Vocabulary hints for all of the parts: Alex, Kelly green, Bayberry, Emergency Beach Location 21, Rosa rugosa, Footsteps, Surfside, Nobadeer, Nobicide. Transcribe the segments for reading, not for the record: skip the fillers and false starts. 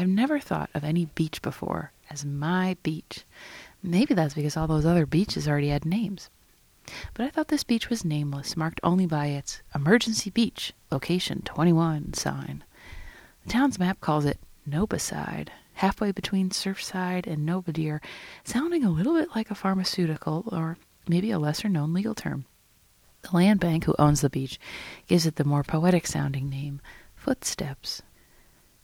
I've never thought of any beach before as my beach. Maybe that's because all those other beaches already had names. But I thought this beach was nameless, marked only by its Emergency Beach Location 21 sign. The town's map calls it Nobicide, halfway between Surfside and Nobadeer, sounding a little bit like a pharmaceutical or maybe a lesser-known legal term. The land bank who owns the beach gives it the more poetic-sounding name, Footsteps.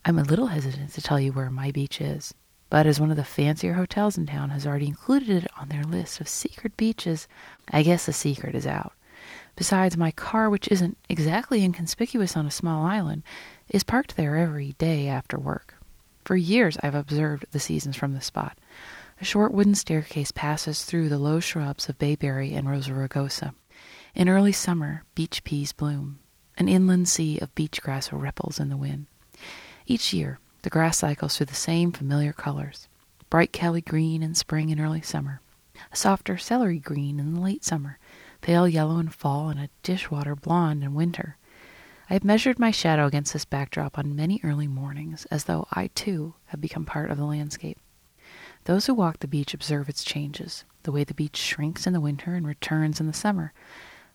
I'm a little hesitant to tell you where my beach is, but as one of the fancier hotels in town has already included it on their list of secret beaches, I guess the secret is out. Besides, my car, which isn't exactly inconspicuous on a small island, is parked there every day after work. For years I've observed the seasons from the spot. A short wooden staircase passes through the low shrubs of bayberry and Rosa rugosa. In early summer, beach peas bloom. An inland sea of beach grass ripples in the wind. Each year, the grass cycles through the same familiar colors. Bright Kelly green in spring and early summer. A softer celery green in the late summer. Pale yellow in fall and a dishwater blonde in winter. I have measured my shadow against this backdrop on many early mornings, as though I, too, have become part of the landscape. Those who walk the beach observe its changes, the way the beach shrinks in the winter and returns in the summer.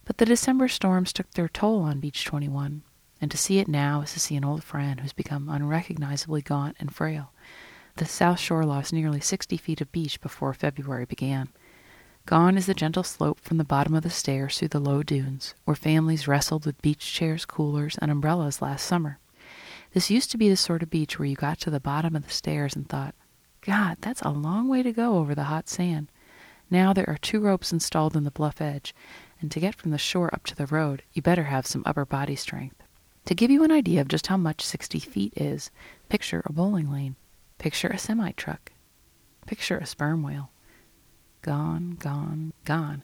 But the December storms took their toll on Beach 21, and to see it now is to see an old friend who's become unrecognizably gaunt and frail. The south shore lost nearly 60 feet of beach before February began. Gone is the gentle slope from the bottom of the stairs through the low dunes, where families wrestled with beach chairs, coolers, and umbrellas last summer. This used to be the sort of beach where you got to the bottom of the stairs and thought, God, that's a long way to go over the hot sand. Now there are two ropes installed in the bluff edge, and to get from the shore up to the road, you better have some upper body strength. To give you an idea of just how much 60 feet is, picture a bowling lane, picture a semi-truck, picture a sperm whale. Gone, gone, gone.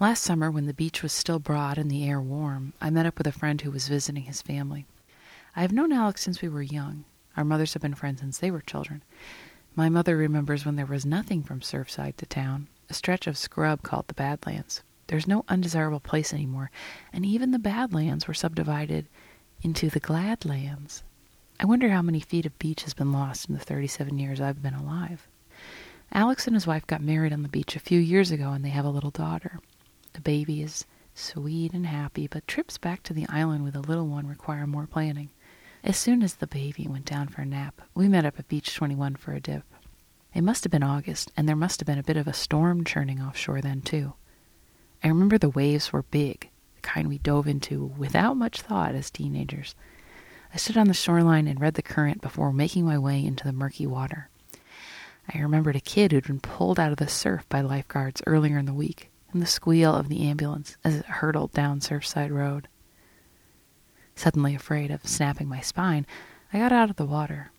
Last summer, when the beach was still broad and the air warm, I met up with a friend who was visiting his family. I have known Alex since we were young. Our mothers have been friends since they were children. My mother remembers when there was nothing from Surfside to town, a stretch of scrub called the Badlands. There's no undesirable place anymore, and even the Badlands were subdivided into the Gladlands. I wonder how many feet of beach has been lost in the 37 years I've been alive. Alex and his wife got married on the beach a few years ago, and they have a little daughter. The baby is sweet and happy, but trips back to the island with a little one require more planning. As soon as the baby went down for a nap, we met up at Beach 21 for a dip. It must have been August, and there must have been a bit of a storm churning offshore then, too. I remember the waves were big, the kind we dove into without much thought as teenagers. I stood on the shoreline and read the current before making my way into the murky water. I remembered a kid who'd been pulled out of the surf by lifeguards earlier in the week, and the squeal of the ambulance as it hurtled down Surfside Road. Suddenly afraid of snapping my spine, I got out of the water.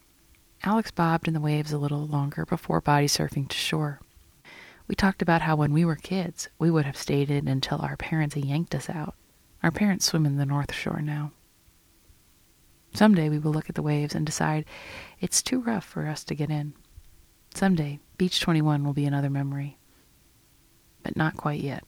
Alex bobbed in the waves a little longer before body surfing to shore. We talked about how when we were kids, we would have stayed in until our parents yanked us out. Our parents swim in the North Shore now. Someday we will look at the waves and decide it's too rough for us to get in. Someday, Beach 21 will be another memory, but not quite yet.